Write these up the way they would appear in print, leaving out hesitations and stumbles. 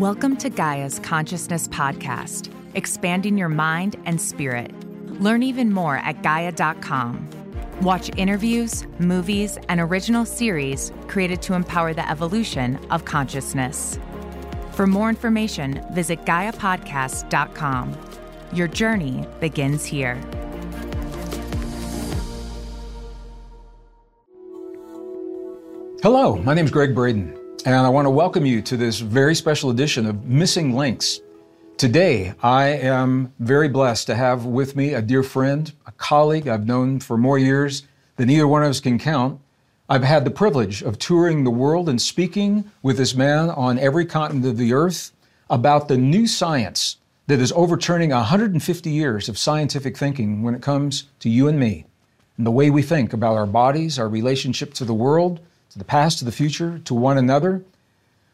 Welcome to Gaia's Consciousness Podcast, expanding your mind and spirit. Learn even more at Gaia.com. Watch interviews, movies, and original series created to empower the evolution of consciousness. For more information, visit Gaia.com. Your journey begins here. Hello, my name is Gregg Braden, and I want to welcome you to this very special edition of Missing Links. Today, I am very blessed to have with me a dear friend, a colleague I've known for more years than either one of us can count. I've had the privilege of touring the world and speaking with this man on every continent of the earth about the new science that is overturning 150 years of scientific thinking when it comes to you and me, and the way we think about our bodies, our relationship to the world, to the past, to the future, to one another.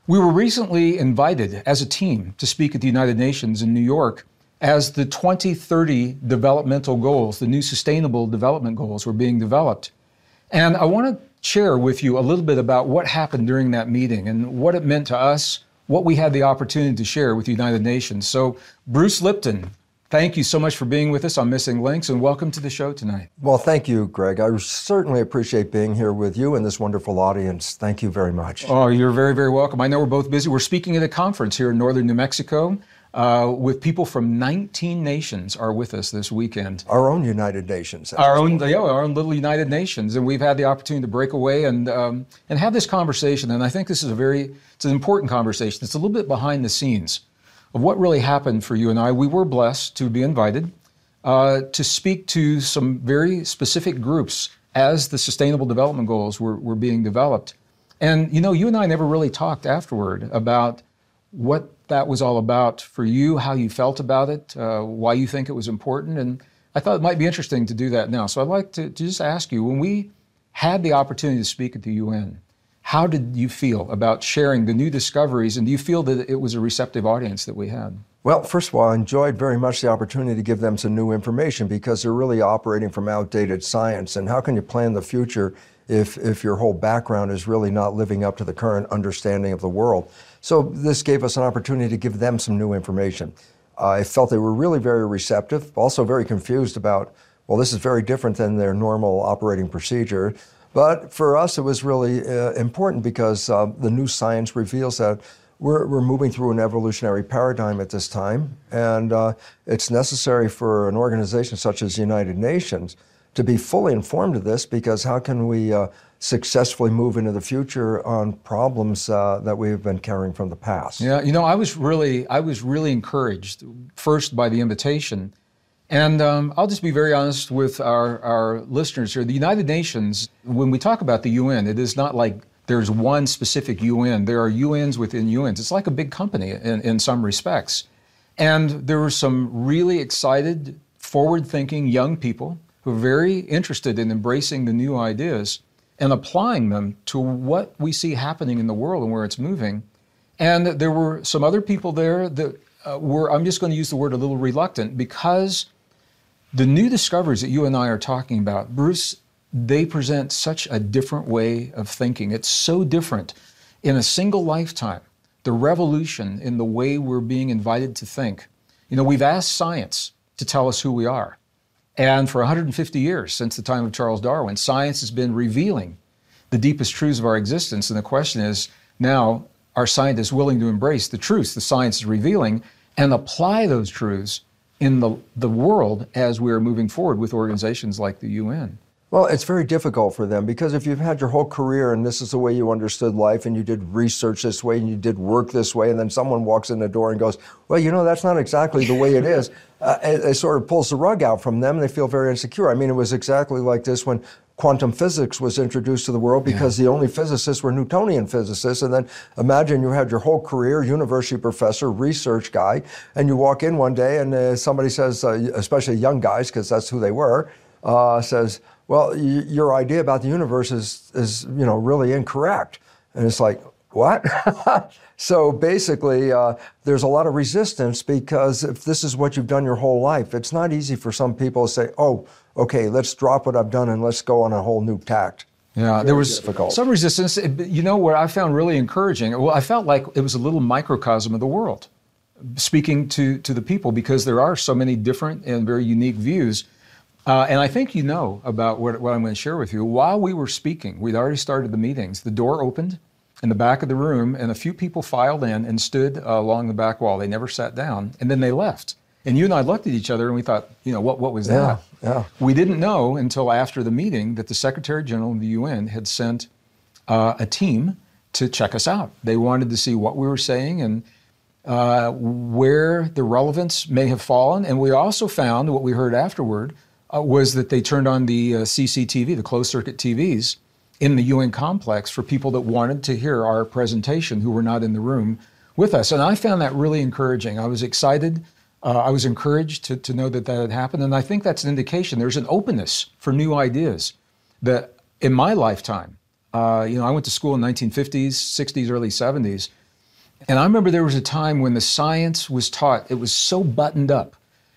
We were recently invited as a team to speak at the United Nations in New York as the 2030 developmental goals, the new sustainable development goals, were being developed. And I want to share with you a little bit about what happened during that meeting and what it meant to us, what we had the opportunity to share with the United Nations. So Bruce Lipton, thank you so much for being with us on Missing Links, and welcome to the show tonight. Well, thank you, Greg. I certainly appreciate being here with you and this wonderful audience. Thank you very much. Oh, you're very, very welcome. I know we're both busy. We're speaking at a conference here in northern New Mexico with people from 19 nations are with us this weekend. Our own United Nations. Our own little United Nations. And we've had the opportunity to break away and have this conversation. And I think this is it's an important conversation. It's a little bit behind the scenes of what really happened for you and I. We were blessed to be invited to speak to some very specific groups as the Sustainable Development Goals were being developed. And you know, you and I never really talked afterward about what that was all about for you, how you felt about it, why you think it was important. And I thought it might be interesting to do that now. So I'd like to just ask you, when we had the opportunity to speak at the UN, how did you feel about sharing the new discoveries, and do you feel that it was a receptive audience that we had? Well, first of all, I enjoyed very much the opportunity to give them some new information, because they're really operating from outdated science. And how can you plan the future if your whole background is really not living up to the current understanding of the world? So this gave us an opportunity to give them some new information. I felt they were really very receptive, also very confused about, well, this is very different than their normal operating procedure. But for us, it was really important, because the new science reveals that we're moving through an evolutionary paradigm at this time. And it's necessary for an organization such as the United Nations to be fully informed of this, because how can we successfully move into the future on problems that we've been carrying from the past? Yeah, you know, I was really encouraged, first, by the invitation. And I'll just be very honest with our listeners here. The United Nations, when we talk about the UN, it is not like there's one specific UN. There are UNs within UNs. It's like a big company in some respects. And there were some really excited, forward-thinking young people who are very interested in embracing the new ideas and applying them to what we see happening in the world and where it's moving. And there were some other people there that were, I'm just going to use the word, a little reluctant, because the new discoveries that you and I are talking about, Bruce, they present such a different way of thinking. It's so different. In a single lifetime, the revolution in the way we're being invited to think. You know, we've asked science to tell us who we are. And for 150 years, since the time of Charles Darwin, science has been revealing the deepest truths of our existence. And the question is now, are scientists willing to embrace the truths the science is revealing and apply those truths in the world as we're moving forward with organizations like the UN? Well, it's very difficult for them, because if you've had your whole career and this is the way you understood life, and you did research this way, and you did work this way, and then someone walks in the door and goes, well, you know, that's not exactly the way it is, it sort of pulls the rug out from them, and they feel very insecure. I mean, it was exactly like this when quantum physics was introduced to the world, because the only physicists were Newtonian physicists. And then imagine you had your whole career, university professor, research guy, and you walk in one day and somebody says, especially young guys, because that's who they were, says, well, your idea about the universe is you know, really incorrect. And it's like, what? So basically, there's a lot of resistance, because if this is what you've done your whole life, it's not easy for some people to say, oh, okay, let's drop what I've done and let's go on a whole new tact. Yeah, there was some resistance. You know what I found really encouraging? Well, I felt like it was a little microcosm of the world, speaking to the people, because there are so many different and very unique views. And I think you know about what I'm going to share with you. While we were speaking, we'd already started the meetings, the door opened in the back of the room, and a few people filed in and stood along the back wall. They never sat down, and then they left. And you and I looked at each other and we thought, you know, what was that? Yeah. We didn't know until after the meeting that the Secretary General of the UN had sent a team to check us out. They wanted to see what we were saying and where the relevance may have fallen. And we also found, what we heard afterward, was that they turned on the CCTV, the closed-circuit TVs, in the UN complex for people that wanted to hear our presentation who were not in the room with us. And I found that really encouraging. I was excited. I was encouraged to know that had happened, and I think that's an indication. There's an openness for new ideas that in my lifetime, you know, I went to school in the 1950s, 60s, early 70s, and I remember there was a time when the science was taught. It was so buttoned up.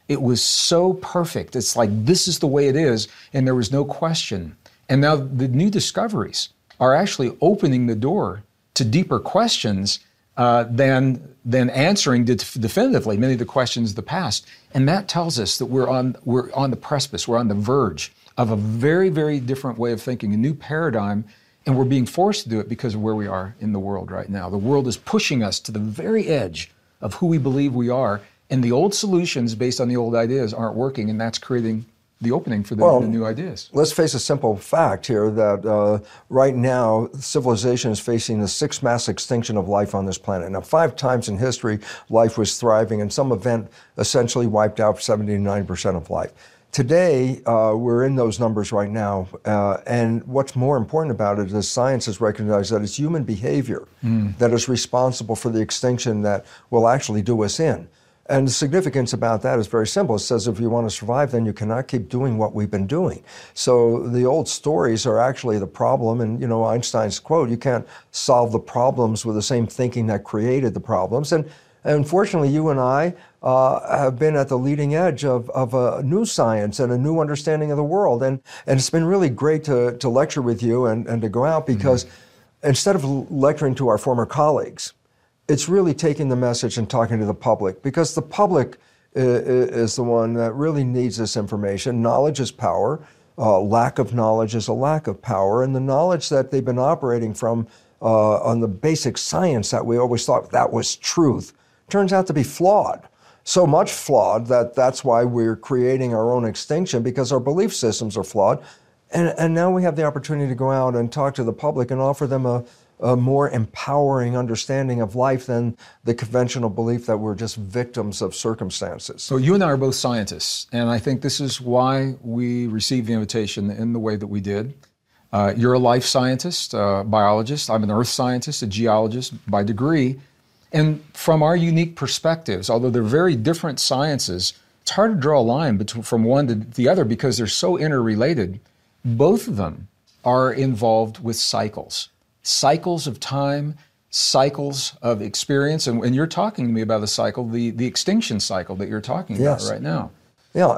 It was so perfect. It's like, this is the way it is, and there was no question. And now the new discoveries are actually opening the door to deeper questions than answering definitively many of the questions of the past. And that tells us that we're on the precipice, we're on the verge of a very, very different way of thinking, a new paradigm, and we're being forced to do it because of where we are in the world right now. The world is pushing us to the very edge of who we believe we are, and the old solutions based on the old ideas aren't working, and that's creating the opening for the new ideas. Let's face a simple fact here that right now civilization is facing the sixth mass extinction of life on this planet. Now, 5 times in history, life was thriving, and some event essentially wiped out 79% of life. Today, we're in those numbers right now, and what's more important about it is science has recognized that it's human behavior that is responsible for the extinction that will actually do us in. And the significance about that is very simple. It says if you want to survive, then you cannot keep doing what we've been doing. So the old stories are actually the problem. And, you know, Einstein's quote, you can't solve the problems with the same thinking that created the problems. And unfortunately, you and I have been at the leading edge of a new science and a new understanding of the world. And it's been really great to lecture with you and to go out, because instead of lecturing to our former colleagues, it's really taking the message and talking to the public, because the public is the one that really needs this information. Knowledge is power. Lack of knowledge is a lack of power. And the knowledge that they've been operating from on the basic science that we always thought that was truth turns out to be flawed. So much flawed that that's why we're creating our own extinction, because our belief systems are flawed. And now we have the opportunity to go out and talk to the public and offer them a more empowering understanding of life than the conventional belief that we're just victims of circumstances. So you and I are both scientists, and I think this is why we received the invitation in the way that we did. You're a life scientist, a biologist. I'm an earth scientist, a geologist by degree. And from our unique perspectives, although they're very different sciences, it's hard to draw a line from one to the other because they're so interrelated. Both of them are involved with cycles. Cycles of time, cycles of experience, and you're talking to me about a cycle, the extinction cycle that you're talking about right now. Yeah,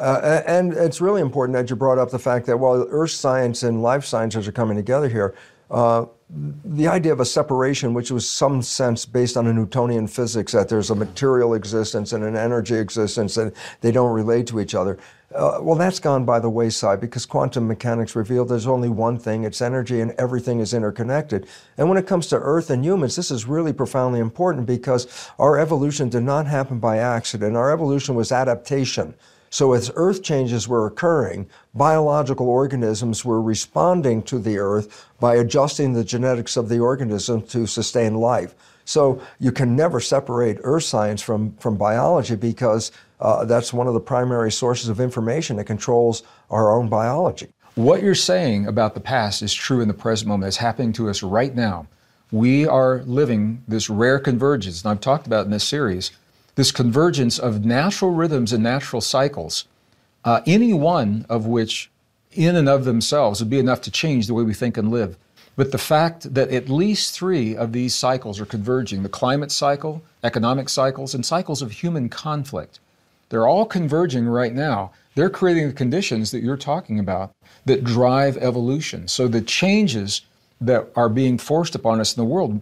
and it's really important that you brought up the fact that while earth science and life sciences are coming together here, the idea of a separation, which was some sense based on a Newtonian physics, that there's a material existence and an energy existence and they don't relate to each other. Well, that's gone by the wayside because quantum mechanics revealed there's only one thing, it's energy, and everything is interconnected. And when it comes to Earth and humans, this is really profoundly important because our evolution did not happen by accident. Our evolution was adaptation. So as Earth changes were occurring, biological organisms were responding to the Earth by adjusting the genetics of the organism to sustain life. So you can never separate Earth science from biology because that's one of the primary sources of information that controls our own biology. What you're saying about the past is true in the present moment. It's happening to us right now. We are living this rare convergence, and I've talked about in this series, this convergence of natural rhythms and natural cycles, any one of which in and of themselves would be enough to change the way we think and live. But the fact that at least 3 of these cycles are converging, the climate cycle, economic cycles, and cycles of human conflict, they're all converging right now. They're creating the conditions that you're talking about that drive evolution. So the changes that are being forced upon us in the world,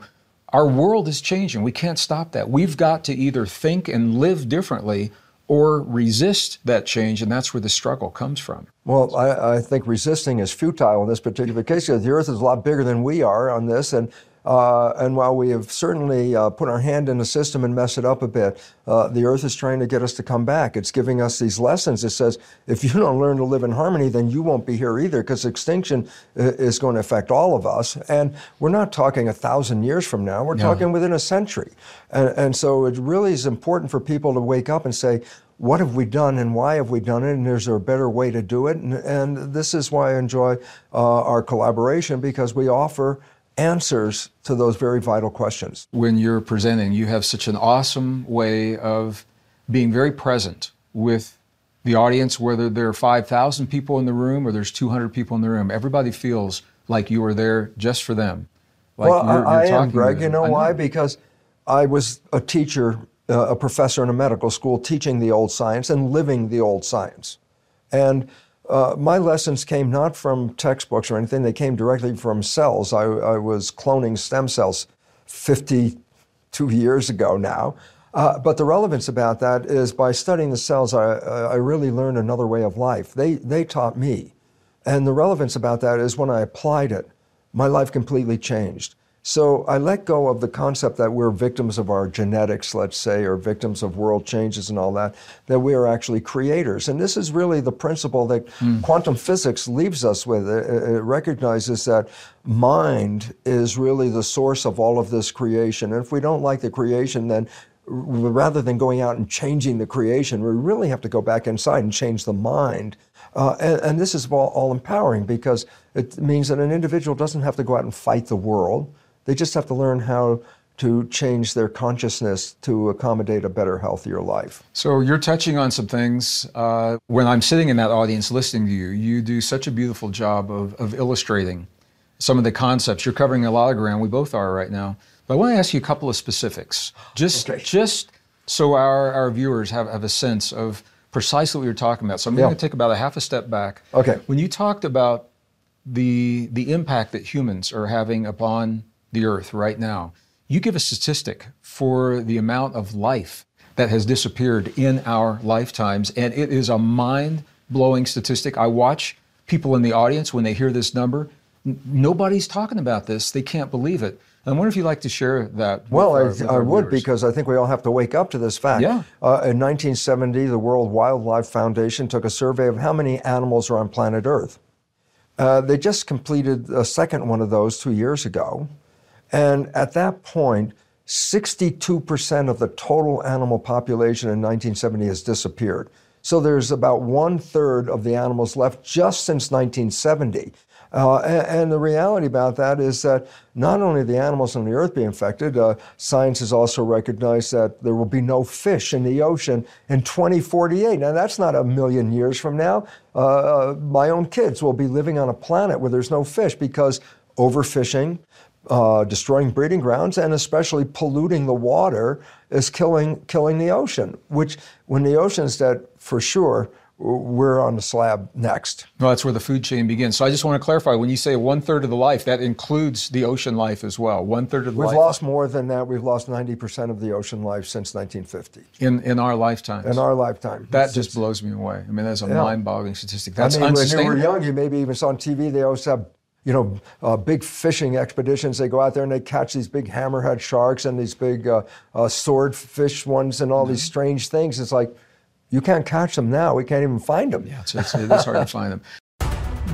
our world is changing. We can't stop that. We've got to either think and live differently or resist that change, and that's where the struggle comes from. Well, I think resisting is futile in this particular case, because the Earth is a lot bigger than we are on this, and while we have certainly put our hand in the system and messed it up a bit, the Earth is trying to get us to come back. It's giving us these lessons. It says, if you don't learn to live in harmony, then you won't be here either, because extinction is going to affect all of us. And we're not talking 1,000 years from now. We're talking within a century. And so it really is important for people to wake up and say, what have we done and why have we done it, and is there a better way to do it? And this is why I enjoy our collaboration, because we offer answers to those very vital questions. When you're presenting, you have such an awesome way of being very present with the audience, whether there are 5,000 people in the room or there's 200 people in the room. Everybody feels like you are there just for them. Like well, you're I am, Greg. You know why? Because I was a teacher, a professor in a medical school, teaching the old science and living the old science. And my lessons came not from textbooks or anything. They came directly from cells. I was cloning stem cells 52 years ago now. But the relevance about that is by studying the cells, I really learned another way of life. They taught me. And the relevance about that is when I applied it, my life completely changed. So I let go of the concept that we're victims of our genetics, let's say, or victims of world changes and all that, that we are actually creators. And this is really the principle that quantum physics leaves us with. It recognizes that mind is really the source of all of this creation. And if we don't like the creation, then rather than going out and changing the creation, we really have to go back inside and change the mind. And this is all empowering, because it means that an individual doesn't have to go out and fight the world. They just have to learn how to change their consciousness to accommodate a better, healthier life. So you're touching on some things. When I'm sitting in that audience listening to you, you do such a beautiful job of illustrating some of the concepts. You're covering a lot of ground. We both are right now. But I want to ask you a couple of specifics, just so our viewers have a sense of precisely what you're talking about. So I'm going to take about a half a step back. Okay. When you talked about the impact that humans are having upon the Earth right now, you give a statistic for the amount of life that has disappeared in our lifetimes, and it is a mind-blowing statistic. I watch people in the audience when they hear this number. Nobody's talking about this. They can't believe it. I wonder if you'd like to share that. Well, I would, because I think we all have to wake up to this fact. Yeah. In 1970, the World Wildlife Foundation took a survey of how many animals are on planet Earth. They just completed a second one of those 2 years ago. And at that point, 62% of the total animal population in 1970 has disappeared. So there's about 1/3 of the animals left just since 1970. And the reality about that is that not only the animals on the Earth being affected, science has also recognized that there will be no fish in the ocean in 2048. Now, that's not 1 million years from now. My own kids will be living on a planet where there's no fish, because overfishing, destroying breeding grounds, and especially polluting the water is killing the ocean, which, when the ocean's dead, for sure, we're on the slab next. Well, that's where the food chain begins. So I just want to clarify, when you say 1/3 of the life, that includes the ocean life as well, 1/3 of the life? We've lost more than that. We've lost 90% of the ocean life since 1950. In our lifetimes? In our lifetime. That just blows me away. I mean, that's a mind-boggling statistic. That's unsustainable. When you were young, you maybe even saw on TV, they always have big fishing expeditions. They go out there and they catch these big hammerhead sharks and these big swordfish ones and all these strange things. It's like, you can't catch them now. We can't even find them. Yeah, it's hard to find them.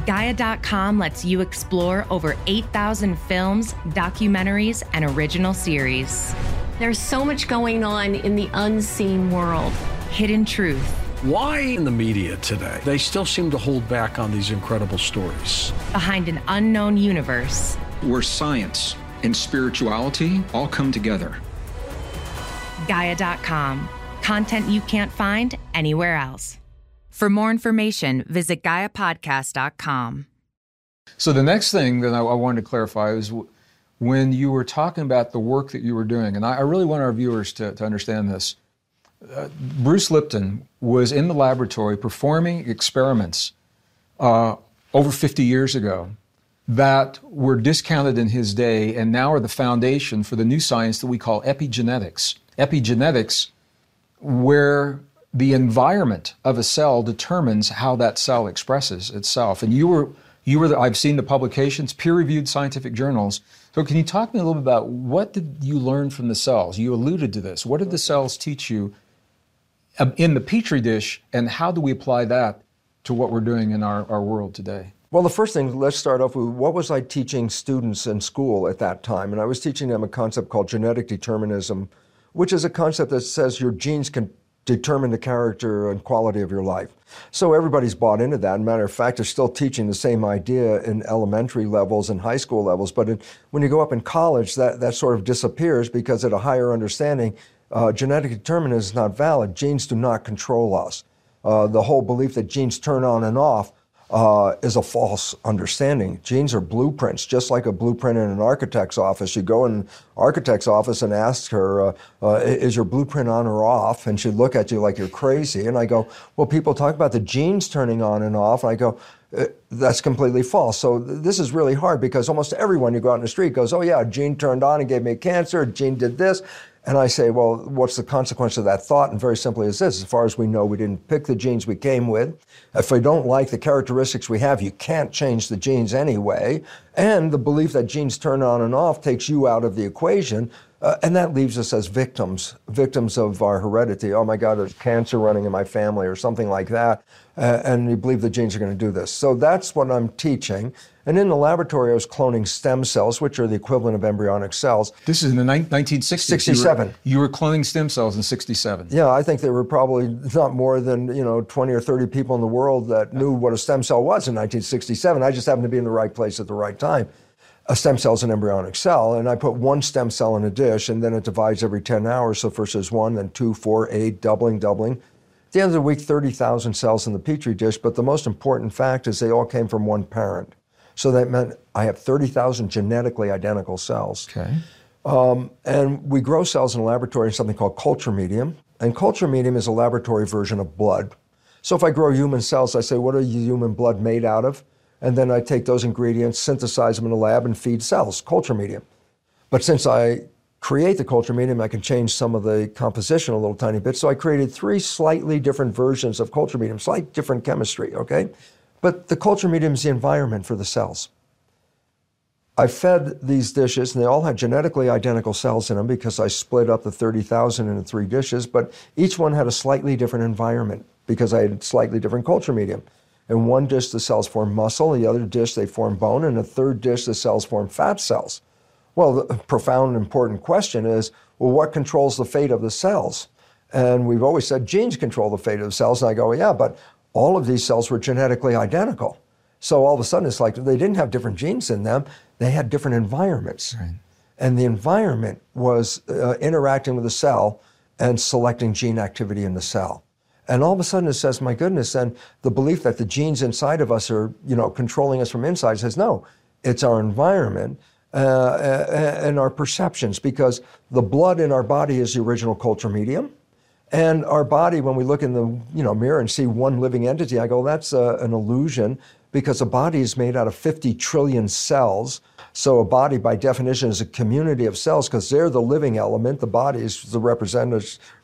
Gaia.com lets you explore over 8,000 films, documentaries, and original series. There's so much going on in the unseen world. Hidden truth. Why in the media today, they still seem to hold back on these incredible stories? Behind an unknown universe. Where science and spirituality all come together. Gaia.com. Content you can't find anywhere else. For more information, visit GaiaPodcast.com. So the next thing that I wanted to clarify is when you were talking about the work that you were doing, and I really want our viewers to understand this, Bruce Lipton was in the laboratory performing experiments over 50 years ago that were discounted in his day and now are the foundation for the new science that we call epigenetics. Epigenetics, where the environment of a cell determines how that cell expresses itself. And I've seen the publications, peer-reviewed scientific journals. So can you talk to me a little bit about what did you learn from the cells? You alluded to this. What did the cells teach you in the Petri dish, and how do we apply that to what we're doing in our world today? Well, the first thing, let's start off with what was I teaching students in school at that time? And I was teaching them a concept called genetic determinism, which is a concept that says your genes can determine the character and quality of your life. So everybody's bought into that. Matter of fact, they're still teaching the same idea in elementary levels and high school levels. But when you go up in college, that sort of disappears, because at a higher understanding, genetic determinism is not valid. Genes do not control us. The whole belief that genes turn on and off is a false understanding. Genes are blueprints, just like a blueprint in an architect's office. You go in an architect's office and ask her, is your blueprint on or off? And she'd look at you like you're crazy. And I go, well, people talk about the genes turning on and off. And I go, that's completely false. So this is really hard, because almost everyone you go out in the street goes, oh yeah, a gene turned on and gave me cancer, a gene did this. And I say, well, what's the consequence of that thought? And very simply is this: as far as we know, we didn't pick the genes we came with. If we don't like the characteristics we have, you can't change the genes anyway. And the belief that genes turn on and off takes you out of the equation. And that leaves us as victims of our heredity. Oh my God, there's cancer running in my family or something like that. And you believe the genes are going to do this. So that's what I'm teaching. And in the laboratory, I was cloning stem cells, which are the equivalent of embryonic cells. This is in the 1960s? 67. You were cloning stem cells in 67. Yeah, I think there were probably not more than 20 or 30 people in the world that knew what a stem cell was in 1967. I just happened to be in the right place at the right time. A stem cell is an embryonic cell, and I put one stem cell in a dish, and then it divides every 10 hours. So first there's one, then 2, 4, 8, doubling. At the end of the week, 30,000 cells in the Petri dish, but the most important fact is they all came from one parent. So that meant I have 30,000 genetically identical cells. Okay. And we grow cells in a laboratory in something called culture medium, and culture medium is a laboratory version of blood. So if I grow human cells, I say, what are human blood made out of? And then I take those ingredients, synthesize them in the lab, and feed cells, culture medium. But since I create the culture medium, I can change some of the composition a little tiny bit. So I created 3 slightly different versions of culture medium, slight different chemistry, okay? But the culture medium is the environment for the cells. I fed these dishes, and they all had genetically identical cells in them, because I split up the 30,000 into 3 dishes, but each one had a slightly different environment, because I had slightly different culture medium. In one dish, the cells form muscle. In the other dish, they form bone. In the third dish, the cells form fat cells. Well, the profound, important question is, well, what controls the fate of the cells? And we've always said genes control the fate of the cells. And I go, yeah, but all of these cells were genetically identical. So all of a sudden, it's like they didn't have different genes in them. They had different environments. Right. And the environment was interacting with the cell and selecting gene activity in the cell. And all of a sudden it says, my goodness, and the belief that the genes inside of us are, controlling us from inside says, no, it's our environment and our perceptions, because the blood in our body is the original culture medium. And our body, when we look in the mirror and see one living entity, I go, that's an illusion, because a body is made out of 50 trillion cells. So a body, by definition, is a community of cells, because they're the living element. The body is the represented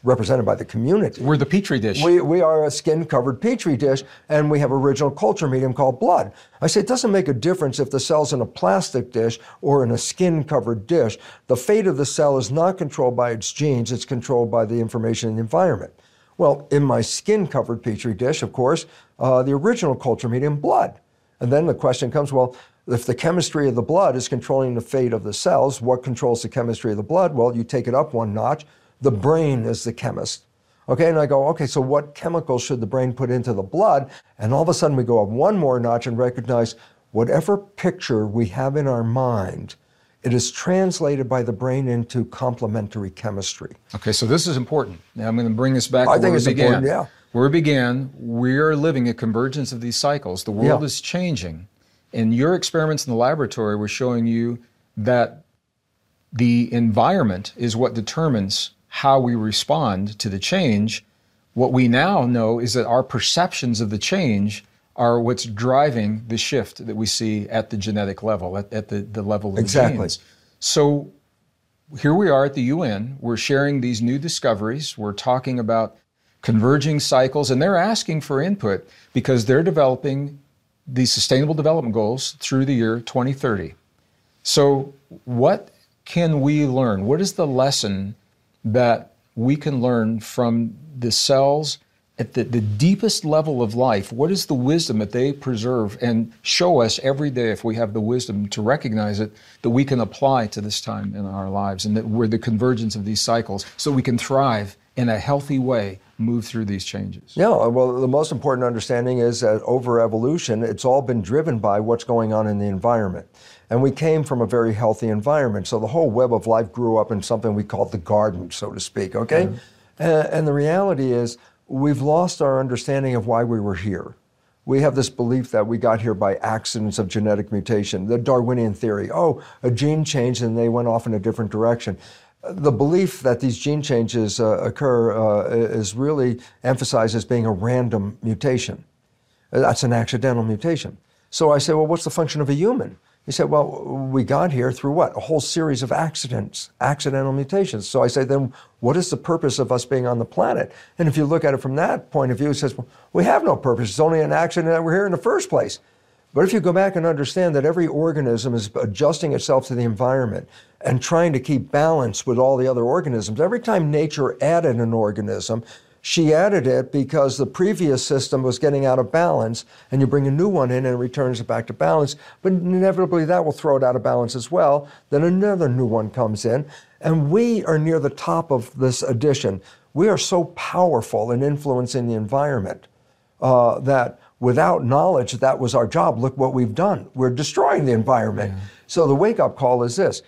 by the community. We're the Petri dish. We are a skin-covered Petri dish, and we have original culture medium called blood. I say it doesn't make a difference if the cell's in a plastic dish or in a skin-covered dish. The fate of the cell is not controlled by its genes. It's controlled by the information in the environment. Well, in my skin-covered Petri dish, of course, the original culture medium, blood. And then the question comes, well, if the chemistry of the blood is controlling the fate of the cells, what controls the chemistry of the blood? Well, you take it up one notch. The brain is the chemist. Okay, and I go, okay, so what chemicals should the brain put into the blood? And all of a sudden we go up one more notch and recognize whatever picture we have in our mind, it is translated by the brain into complementary chemistry. Okay, so this is important. Now I'm going to bring this back to where we began. Yeah. Where we began, we're living a convergence of these cycles. The world is changing. And your experiments in the laboratory were showing you that the environment is what determines how we respond to the change, what we now know is that our perceptions of the change are what's driving the shift that we see at the genetic level, at the level of the genes. So here we are at the UN. We're sharing these new discoveries. We're talking about converging cycles, and they're asking for input because they're developing the Sustainable Development Goals through the year 2030. So what can we learn? What is the lesson that we can learn from the cells at the deepest level of life? What is the wisdom that they preserve and show us every day, if we have the wisdom to recognize it, that we can apply to this time in our lives, and that we're the convergence of these cycles so we can thrive in a healthy way, move through these changes? Yeah, well, the most important understanding is that over evolution, it's all been driven by what's going on in the environment. And we came from a very healthy environment. So the whole web of life grew up in something we called the garden, so to speak, okay? And the reality is, we've lost our understanding of why we were here. We have this belief that we got here by accidents of genetic mutation, the Darwinian theory. Oh, a gene changed and they went off in a different direction. The belief that these gene changes occur is really emphasized as being a random mutation. That's an accidental mutation. So I say, well, what's the function of a human? He said, well, we got here through what? A whole series of accidents, accidental mutations. So I say, then what is the purpose of us being on the planet? And if you look at it from that point of view, it says, well, we have no purpose. It's only an accident that we're here in the first place. But if you go back and understand that every organism is adjusting itself to the environment and trying to keep balance with all the other organisms, every time nature added an organism, she added it because the previous system was getting out of balance, and you bring a new one in and it returns it back to balance, but inevitably that will throw it out of balance as well. Then another new one comes in, and we are near the top of this addition. We are so powerful in influencing the environment that without knowledge that was our job. Look what we've done. We're destroying the environment. Yeah. So the wake-up call is this.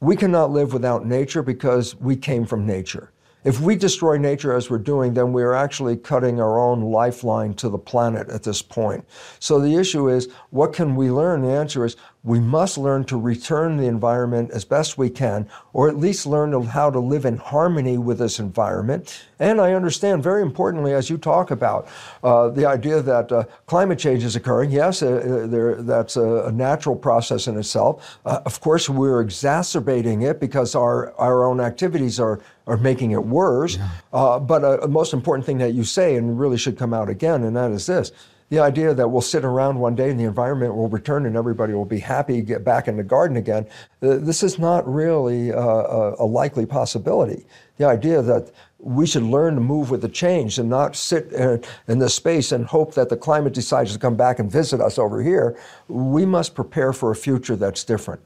We cannot live without nature because we came from nature. If we destroy nature as we're doing, then we're actually cutting our own lifeline to the planet at this point. So the issue is, what can we learn? The answer is, we must learn to return the environment as best we can, or at least learn how to live in harmony with this environment. And I understand, very importantly, as you talk about the idea that climate change is occurring. Yes, that's a natural process in itself. Of course, we're exacerbating it because our own activities are making it worse. Yeah. But the most important thing that you say, and really should come out again, and that is this. The idea that we'll sit around one day and the environment will return and everybody will be happy, get back in the garden again, this is not really a likely possibility. The idea that we should learn to move with the change and not sit in the space and hope that the climate decides to come back and visit us over here. We must prepare for a future that's different.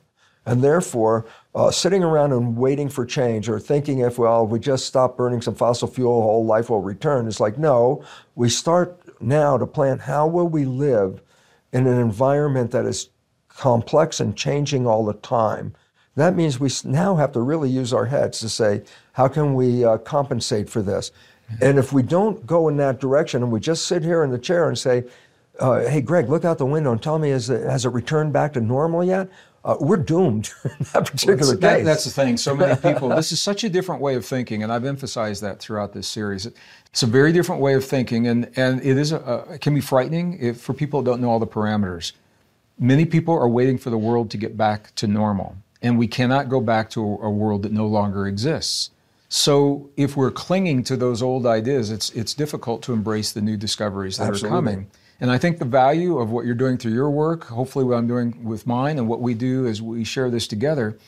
And therefore, sitting around and waiting for change, or thinking if, well, we just stop burning some fossil fuel, whole life will return. It's like, no, we start now to plan how will we live in an environment that is complex and changing all the time. That means we now have to really use our heads to say, how can we compensate for this? And if we don't go in that direction and we just sit here in the chair and say, hey, Greg, look out the window and tell me, has it returned back to normal yet? We're doomed in that particular case. That's the thing. So many people, this is such a different way of thinking, and I've emphasized that throughout this series. It's a very different way of thinking, and it is it can be frightening for people who don't know all the parameters. Many people are waiting for the world to get back to normal, and we cannot go back to a world that no longer exists. So if we're clinging to those old ideas, it's difficult to embrace the new discoveries that Absolutely. Are coming. And I think the value of what you're doing through your work, hopefully what I'm doing with mine, and what we do as we share this together,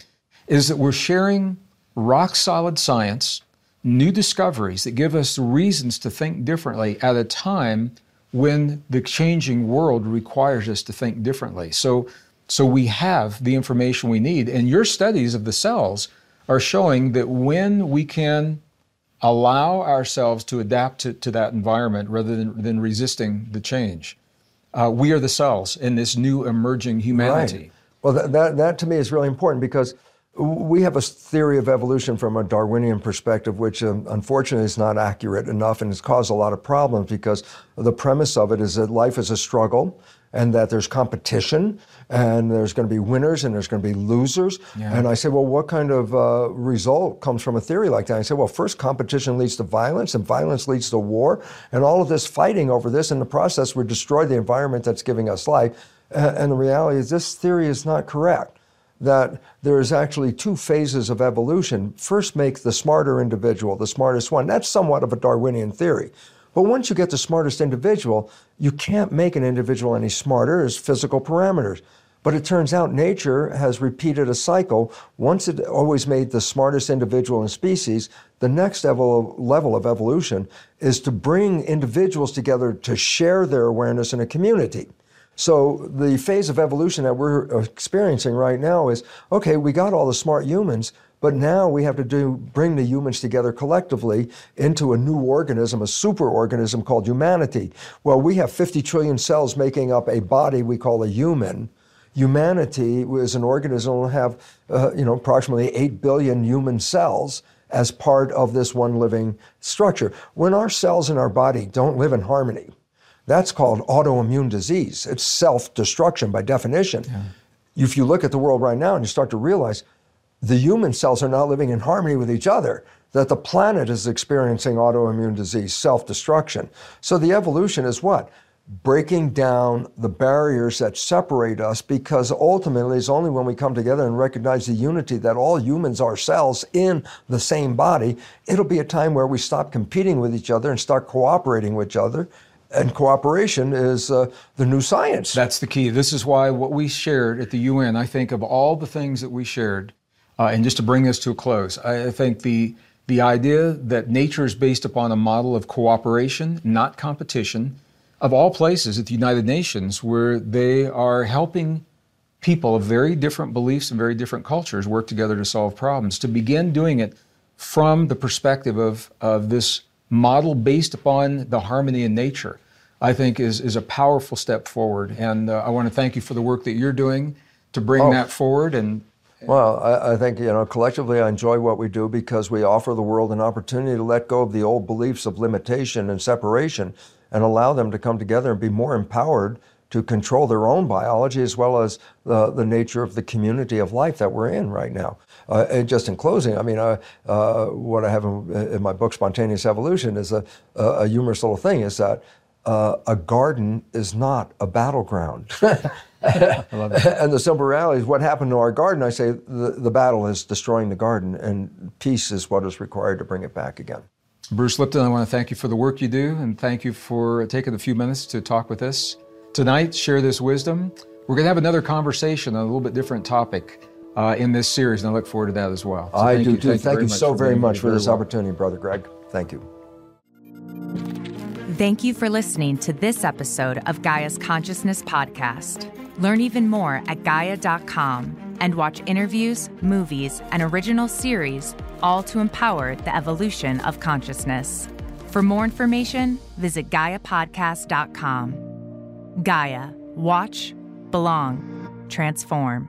is that we're sharing rock solid science, new discoveries that give us reasons to think differently at a time when the changing world requires us to think differently. So we have the information we need, and your studies of the cells are showing that when we can allow ourselves to adapt to that environment rather than resisting the change. We are the cells in this new emerging humanity. Right. Well, that to me is really important because We have a theory of evolution from a Darwinian perspective, which unfortunately is not accurate enough and has caused a lot of problems, because the premise of it is that life is a struggle and that there's competition and there's going to be winners and there's going to be losers. Yeah. And I said, well, what kind of result comes from a theory like that? I said, well, first, competition leads to violence, and violence leads to war, and all of this fighting over this in the process would destroy the environment that's giving us life. And the reality is this theory is not correct. That there is actually two phases of evolution. First, make the smarter individual the smartest one. That's somewhat of a Darwinian theory. But once you get the smartest individual, you can't make an individual any smarter as physical parameters. But it turns out nature has repeated a cycle. Once it always made the smartest individual in species, the next level of evolution is to bring individuals together to share their awareness in a community. So the phase of evolution that we're experiencing right now is, okay, we got all the smart humans, but now we have to bring the humans together collectively into a new organism, a superorganism called humanity. Well, we have 50 trillion cells making up a body we call a human. Humanity is an organism that will have, approximately 8 billion human cells as part of this one living structure. When our cells in our body don't live in harmony, that's called autoimmune disease. It's self-destruction by definition. Yeah. If you look at the world right now and you start to realize the human cells are not living in harmony with each other, that the planet is experiencing autoimmune disease, self-destruction. So the evolution is what? Breaking down the barriers that separate us, because ultimately it's only when we come together and recognize the unity that all humans are cells in the same body, it'll be a time where we stop competing with each other and start cooperating with each other. And cooperation is the new science. That's the key. This is why what we shared at the UN, I think of all the things that we shared, and just to bring this to a close, I think the idea that nature is based upon a model of cooperation, not competition, of all places at the United Nations, where they are helping people of very different beliefs and very different cultures work together to solve problems, to begin doing it from the perspective of this model based upon the harmony in nature, I think is a powerful step forward. And I want to thank you for the work that you're doing to bring that forward. Well, I think, collectively I enjoy what we do, because we offer the world an opportunity to let go of the old beliefs of limitation and separation and allow them to come together and be more empowered to control their own biology, as well as the nature of the community of life that we're in right now. And just in closing, I mean, what I have in my book, Spontaneous Evolution, is a humorous little thing, is that a garden is not a battleground. I love that. And the simple reality is what happened to our garden. I say the battle is destroying the garden, and peace is what is required to bring it back again. Bruce Lipton, I want to thank you for the work you do, and thank you for taking a few minutes to talk with us tonight, share this wisdom. We're going to have another conversation on a little bit different topic in this series, and I look forward to that as well. So I do too. Thank you so very much for this opportunity, Brother Gregg. Thank you. Thank you for listening to this episode of Gaia's Consciousness Podcast. Learn even more at Gaia.com and watch interviews, movies, and original series, all to empower the evolution of consciousness. For more information, visit GaiaPodcast.com. Gaia. Watch. Belong. Transform.